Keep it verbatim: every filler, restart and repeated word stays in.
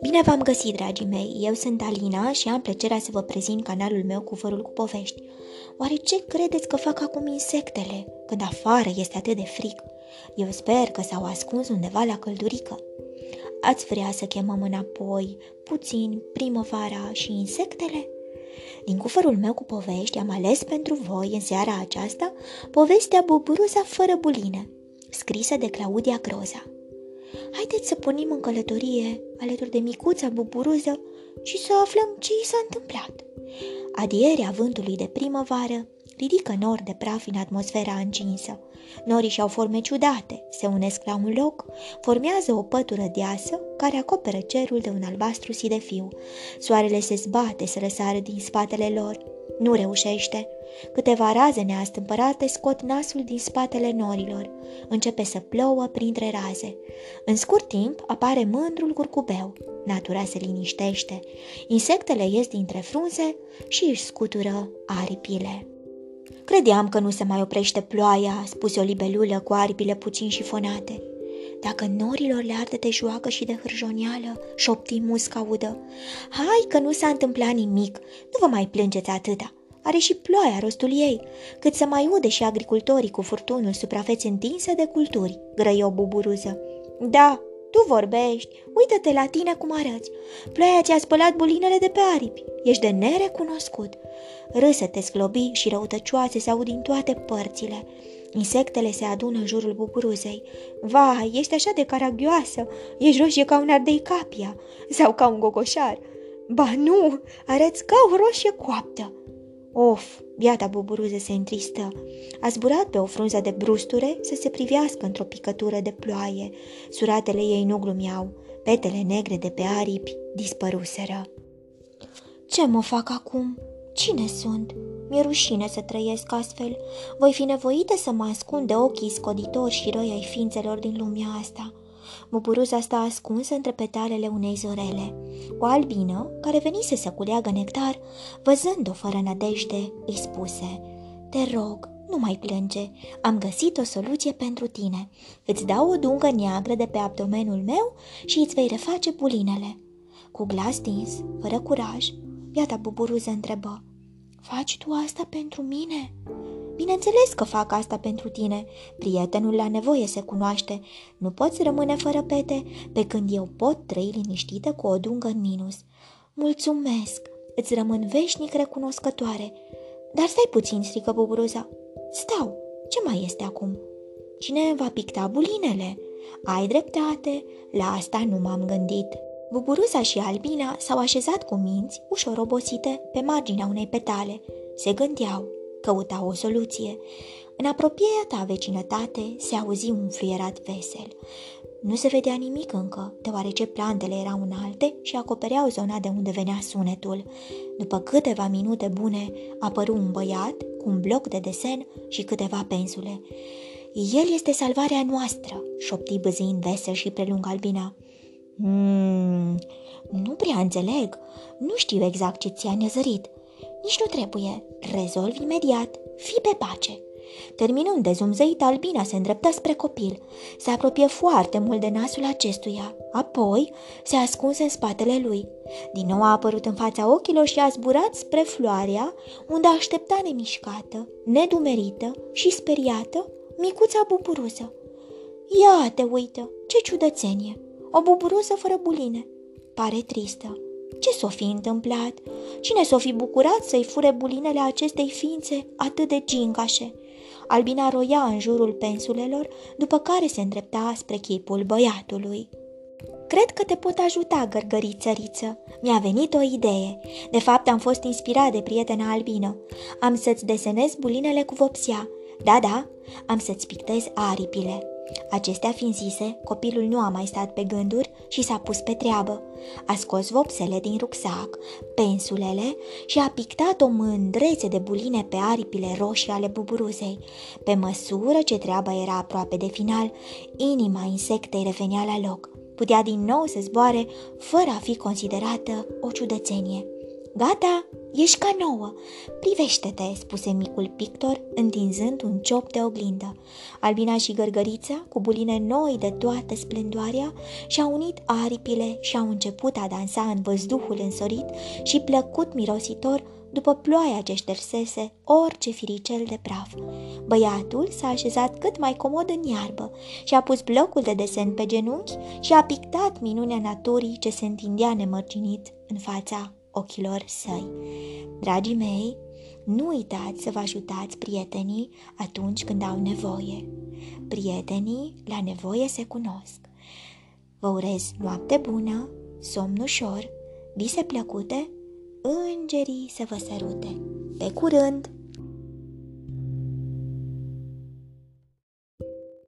Bine v-am găsit, dragii mei! Eu sunt Alina și am plăcerea să vă prezint canalul meu Cufărul cu Povești. Oare ce credeți că fac acum insectele, când afară este atât de frig? Eu sper că s-au ascuns undeva la căldurică. Ați vrea să chemăm înapoi puțin primăvara și insectele? Din cufărul meu cu povești am ales pentru voi în seara aceasta povestea Buburuza fără buline, scrisă de Claudia Groza. Haideți să punem în călătorie alături de micuța buburuză și să aflăm ce i s-a întâmplat. Adierea vântului de primăvară ridică nori de praf în atmosfera încinsă. Norii și-au forme ciudate, se unesc la un loc, formează o pătură deasă care acoperă cerul de un albastru sidefiu. Soarele se zbate să răsară din spatele lor. Nu reușește. Câteva raze neastâmpărate scot nasul din spatele norilor. Începe să plouă printre raze. În scurt timp apare mândrul curcubeu. Natura se liniștește. Insectele ies dintre frunze și își scutură aripile. Credeam că nu se mai oprește ploaia, spuse o libelulă cu aripile puțin șifonate. Dacă norilor le arde de joacă și de hârjoneală, șopti musca udă. Hai că nu s-a întâmplat nimic, nu vă mai plângeți atâta. Are și ploaia rostul ei, cât să mai ude și agricultorii cu furtunul suprafețe întinsă de culturi, grăi o buburuză. Da, tu vorbești, uită-te la tine cum arăți. Ploaia ți-a spălat bulinele de pe aripi, ești de nerecunoscut. Râsete sclobii și răutăcioase se aud din toate părțile. Insectele se adună în jurul buburuzei. Vai, ești așa de caragioasă, ești roșie ca un ardei capia sau ca un gogoșar. Ba nu, arăți ca o roșie coaptă. Of, biata buburuză se întristă. A zburat pe o frunză de brusture să se privească într-o picătură de ploaie. Suratele ei nu glumeau, petele negre de pe aripi dispăruseră. Ce mă fac acum? Cine sunt? Mi-e rușine să trăiesc astfel. Voi fi nevoită să mă ascund de ochii scoditori și răi ai ființelor din lumea asta. Buburuza sta ascunsă între petalele unei zorele. O albină, care venise să culeagă nectar, văzând-o fără nădejde, îi spuse: Te rog, nu mai plânge, am găsit o soluție pentru tine. Îți dau o dungă neagră de pe abdomenul meu și îți vei reface bulinele. Cu glas tins, fără curaj, biata buburuză întrebă: Faci tu asta pentru mine? Bineînțeles că fac asta pentru tine. Prietenul la nevoie se cunoaște. Nu poți rămâne fără pete, pe când eu pot trăi liniștită cu o dungă în minus. Mulțumesc, îți rămân veșnic recunoscătoare. Dar stai puțin, strică buburuza. Stau, ce mai este acum? Cine va picta bulinele? Ai dreptate, la asta nu m-am gândit. Buburuza și albina s-au așezat cu minți ușor obosite pe marginea unei petale. Se gândeau, căutau o soluție. În apropiata vecinătate se auzi un fluierat vesel. Nu se vedea nimic încă, deoarece plantele erau înalte și acopereau zona de unde venea sunetul. După câteva minute bune, apăru un băiat cu un bloc de desen și câteva pensule. El este salvarea noastră, șopti bâzind vesel și prelung albina. Hmm, nu prea înțeleg, nu știu exact ce ți-a nezărit. Nici nu trebuie, rezolv imediat, fii pe pace. Terminând de zumzăit, albina se îndreptă spre copil. Se apropie foarte mult de nasul acestuia, apoi se ascunse în spatele lui. Din nou a apărut în fața ochilor și a zburat spre floarea, unde aștepta nemișcată, nedumerită și speriată micuța buburuză. Ia te uită, ce ciudățenie! O buburuză fără buline. Pare tristă. Ce s-o fi întâmplat? Cine s-o fi bucurat să-i fure bulinele acestei ființe atât de gingașe? Albina roia în jurul pensulelor, după care se îndrepta spre chipul băiatului. Cred că te pot ajuta, gărgărițăriță. Mi-a venit o idee. De fapt, am fost inspirat de prietena albină. Am să-ți desenez bulinele cu vopsea. Da, da, am să-ți pictez aripile. Acestea fiind zise, copilul nu a mai stat pe gânduri și s-a pus pe treabă. A scos vopsele din rucsac, pensulele și a pictat o mândrețe de buline pe aripile roșii ale buburuzei. Pe măsură ce treaba era aproape de final, inima insectei revenea la loc. Putea din nou să zboare fără a fi considerată o ciudățenie. Gata, Ești ca nouă! Privește-te!" spuse micul pictor, întinzând un ciop de oglindă. Albina și Gărgărița, cu buline noi de toată splendoarea, și-au unit aripile și-au început a dansa în văzduhul însorit și plăcut mirositor, după ploaia ce ștersese orice firicel de praf. Băiatul s-a așezat cât mai comod în iarbă și a pus blocul de desen pe genunchi și a pictat minunea naturii ce se întindea nemărginit în fața ochilor săi. Dragii mei, nu uitați să vă ajutați prietenii atunci când au nevoie. Prietenii la nevoie se cunosc. Vă urez noapte bună, somn ușor, vise plăcute, îngerii să vă sărute. Pe curând!